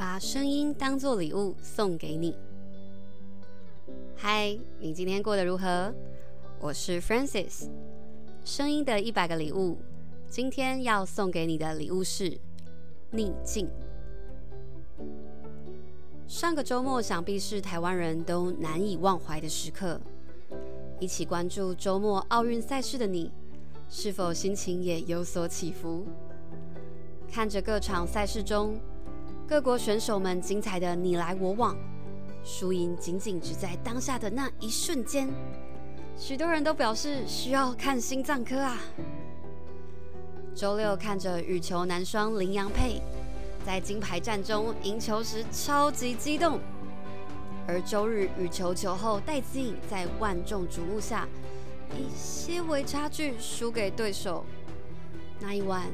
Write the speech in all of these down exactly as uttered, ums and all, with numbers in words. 把声音当作礼物送给你。嗨，你今天过得如何？我是 Frances， 声音的一百个礼物。今天要送给你的礼物是逆境。上个周末想必是台湾人都难以忘怀的时刻。一起关注周末奥运赛事的你，是否心情也有所起伏？看着各场赛事中，各国选手们精彩的你来我往，输赢仅仅只在当下的那一瞬间。许多人都表示需要看心脏科啊。周六看着羽球男双麟洋配在金牌战中赢球时超级激动，而周日羽球球后戴资颖在万众瞩目下以些微差距输给对手。那一晚，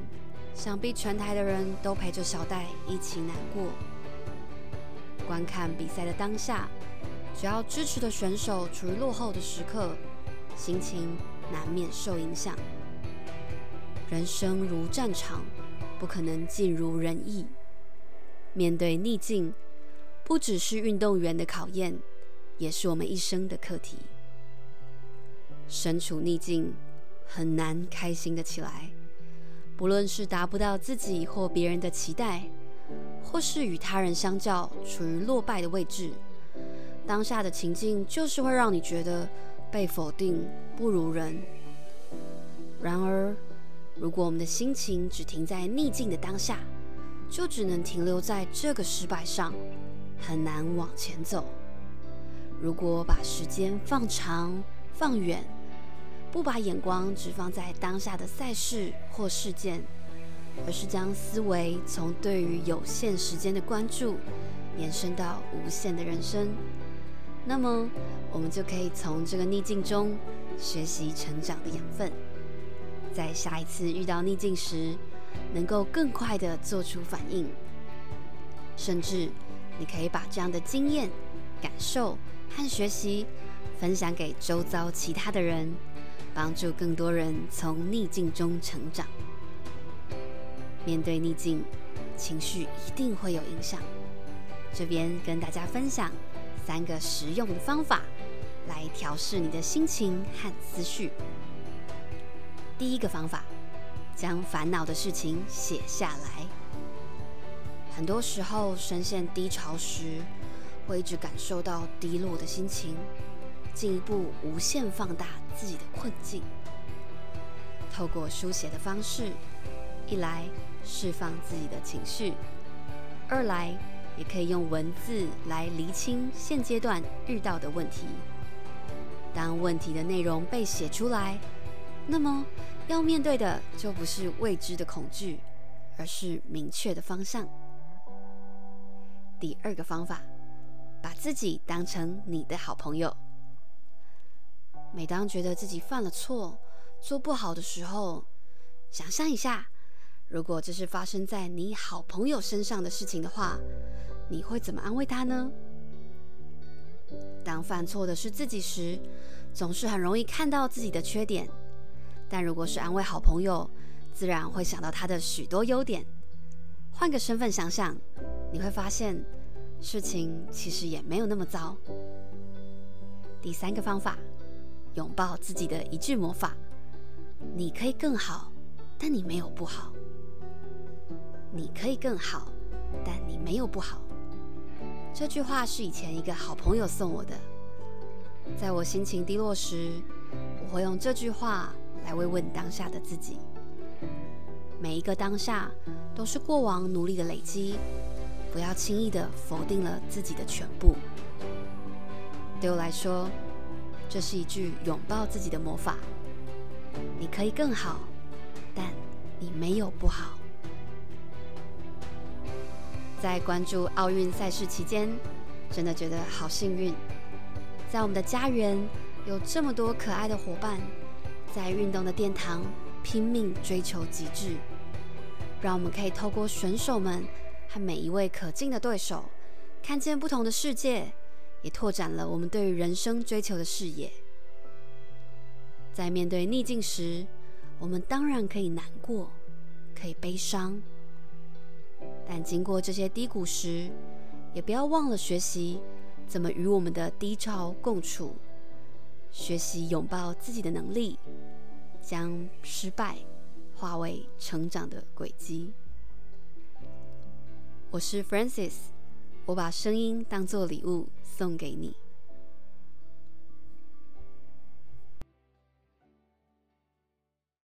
想必全台的人都陪着小戴一起难过。观看比赛的当下，只要支持的选手处于落后的时刻，心情难免受影响。人生如战场，不可能尽如人意。面对逆境，不只是运动员的考验，也是我们一生的课题。身处逆境，很难开心的起来。不论是达不到自己或别人的期待，或是与他人相较处于落败的位置，当下的情境就是会让你觉得被否定、不如人。然而，如果我们的心情只停在逆境的当下，就只能停留在这个失败上，很难往前走。如果把时间放长、放远，不把眼光只放在当下的赛事或事件，而是将思维从对于有限时间的关注延伸到无限的人生，那么我们就可以从这个逆境中学习成长的养分。在下一次遇到逆境时，能够更快地做出反应，甚至你可以把这样的经验、感受和学习分享给周遭其他的人，帮助更多人从逆境中成长。面对逆境，情绪一定会有影响。这边跟大家分享三个实用的方法，来调适你的心情和思绪。第一个方法，将烦恼的事情写下来。很多时候深陷低潮时，会一直感受到低落的心情，进一步无限放大自己的困境。透过书写的方式，一来释放自己的情绪，二来也可以用文字来厘清现阶段遇到的问题。当问题的内容被写出来，那么要面对的就不是未知的恐惧，而是明确的方向。第二个方法，把自己当成你的好朋友。每当觉得自己犯了错、做不好的时候，想象一下，如果这是发生在你好朋友身上的事情的话，你会怎么安慰他呢？当犯错的是自己时，总是很容易看到自己的缺点，但如果是安慰好朋友，自然会想到他的许多优点。换个身份想想，你会发现事情其实也没有那么糟。第三个方法，拥抱自己的一句魔法：你可以更好，但你没有不好。你可以更好，但你没有不好。这句话是以前一个好朋友送我的。在我心情低落时，我会用这句话来慰问当下的自己。每一个当下都是过往努力的累积，不要轻易的否定了自己的全部。对我来说，这是一句拥抱自己的魔法。你可以更好，但你没有不好。在关注奥运赛事期间，真的觉得好幸运，在我们的家园有这么多可爱的伙伴，在运动的殿堂拼命追求极致，让我们可以透过选手们和每一位可敬的对手，看见不同的世界，也拓展了我们对于人生追求的视野。在面对逆境时，我们当然可以难过，可以悲伤，但经过这些低谷时，也不要忘了学习怎么与我们的低潮共处，学习拥抱自己的能力，将失败化为成长的轨迹。我是 Frances， 我把声音当作礼物送给你。